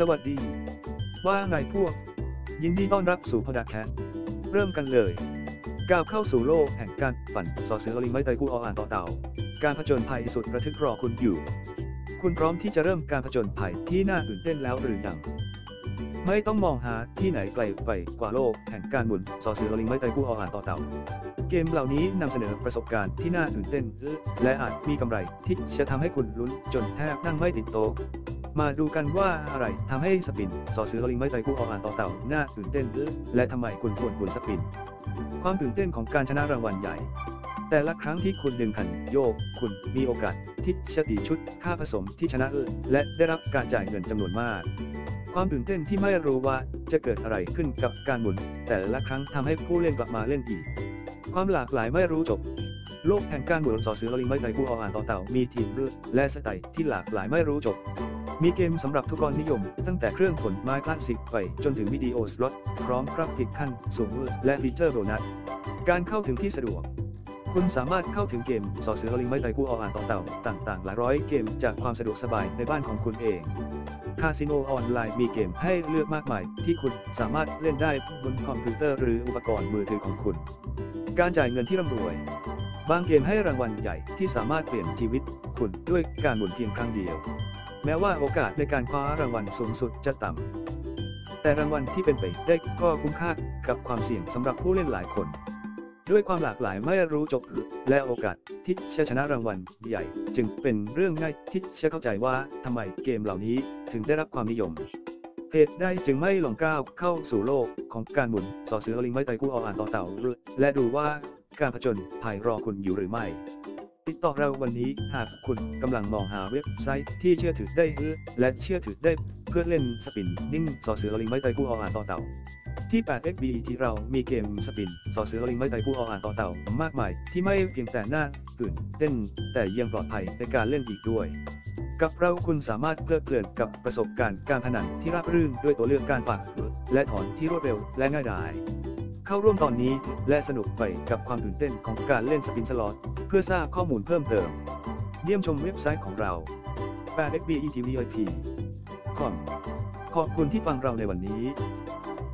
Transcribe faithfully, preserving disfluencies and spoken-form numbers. สวัสดีว่าไงพวกยินดีต้อนรับสู่พอดแคสต์เริ่มกันเลยก้าวเข้าสู่โลกแห่งการฝันสอเสือลิงไม้ไตกูออ่านต่อเต่าการผจญภัยสุดระทึกรอคุณอยู่คุณพร้อมที่จะเริ่มการผจญภัยที่น่าตื่นเต้นแล้วหรือยังไม่ต้องมองหาที่ไหนไกลไปกว่าโลกแห่งการหมุนสอเสือลิงไม้ไตกูออ่านต่อเต่าเกมเหล่านี้นำเสนอประสบการณ์ที่น่าตื่นเต้นและอาจมีกำไรที่จะทำให้คุณลุ้นจนแทบนั่งไม่ติดโต๊ะมาดูกันว่าอะไรทำให้สปินสอเสือลิงไม้ไตกูออ่านต่อเต่าน่าตื่นเต้นและทำไมคุณควรหมุนสปินความตื่นเต้นของการชนะรางวัลใหญ่แต่ละครั้งที่คุณดึงคันโยกคุณมีโอกาสที่จะตีชุดค่าผสมที่ชนะเลิศและได้รับการจ่ายเงินจำนวนมากความตื่นเต้นที่ไม่รู้ว่าจะเกิดอะไรขึ้นกับการหมุนแต่ละครั้งทำให้ผู้เล่นกลับมาเล่นอีกความหลากหลายไม่รู้จบโลกแห่งการหมุนสอเสือลิงไม้ไตกูออ่านต่อเต่ามีทีมเลือกและสไตล์ที่หลากหลายไม่รู้จบมีเกมสำหรับทุกคนนิยมตั้งแต่เครื่องผลไม้คลาสสิกไปจนถึงวิดีโอสล็อตพร้อมกราฟิกขั้นสูงและฟีเจอร์โบนัสการเข้าถึงที่สะดวกคุณสามารถเข้าถึงเกมสอเสือลิงไม้ไตกูออ่านต่อเต่าต่างๆหลายร้อยเกมจากความสะดวกสบายในบ้านของคุณเองคาสิโนออนไลน์มีเกมให้เลือกมากมายที่คุณสามารถเล่นได้บนคอมพิวเตอร์หรืออุปกรณ์มือถือของคุณการจ่ายเงินที่ร่ำรวยบางเกมให้รางวัลใหญ่ที่สามารถเปลี่ยนชีวิตคุณด้วยการหมุนเพียงครั้งเดียวแม้ว่าโอกาสในการคว้ารางวัลสูงสุดจะต่ำแต่รางวัลที่เป็นไปได้ก็คุ้มค่ากับความเสี่ยงสำหรับผู้เล่นหลายคนด้วยความหลากหลายไม่รู้จบและโอกาสที่จะชนะรางวัลใหญ่จึงเป็นเรื่องง่ายที่จะเข้าใจว่าทำไมเกมเหล่านี้ถึงได้รับความนิยมเหตุใดจึงไม่ลองก้าวเข้าสู่โลกของการหมุนสอเสือลิงไม้ไตกูออ่านต่อเต่าและดูว่าการผจญภัยรอคุณอยู่หรือไม่ติดต่อเราวันนี้หากคุณกำลังมองหาเว็บไซต์ที่เชื่อถือได้และเชื่อถือได้เพื่อเล่นสปินนิ่งสอเสือลิงไม้ไตกูออ่านต่อเต่าที่ แปด เอ็กซ์ บี อี ที่เรามีเกมสปินสอเสือลิงไม้ไตกูออ่านต่อเต่ามากมายที่ไม่เพียงแต่น่าตื่นเต้นแต่ยังปลอดภัยในการเล่นอีกด้วยกับเราคุณสามารถเพลิดเพลินกับประสบการณ์การพนันที่ราบรื่นด้วยตัวเลือกการฝากและถอนที่รวดเร็วและง่ายดายเข้าร่วมตอนนี้และสนุกไปกับความตื่นเต้นของการเล่นสปินสล็อตเพื่อทราบข้อมูลเพิ่มเติมเยี่ยมชมเว็บไซต์ของเรา แปด เอ็กซ์ บี อี ที วี ไอ พี ดอท คอม ขอบคุณที่ฟังเราในวันนี้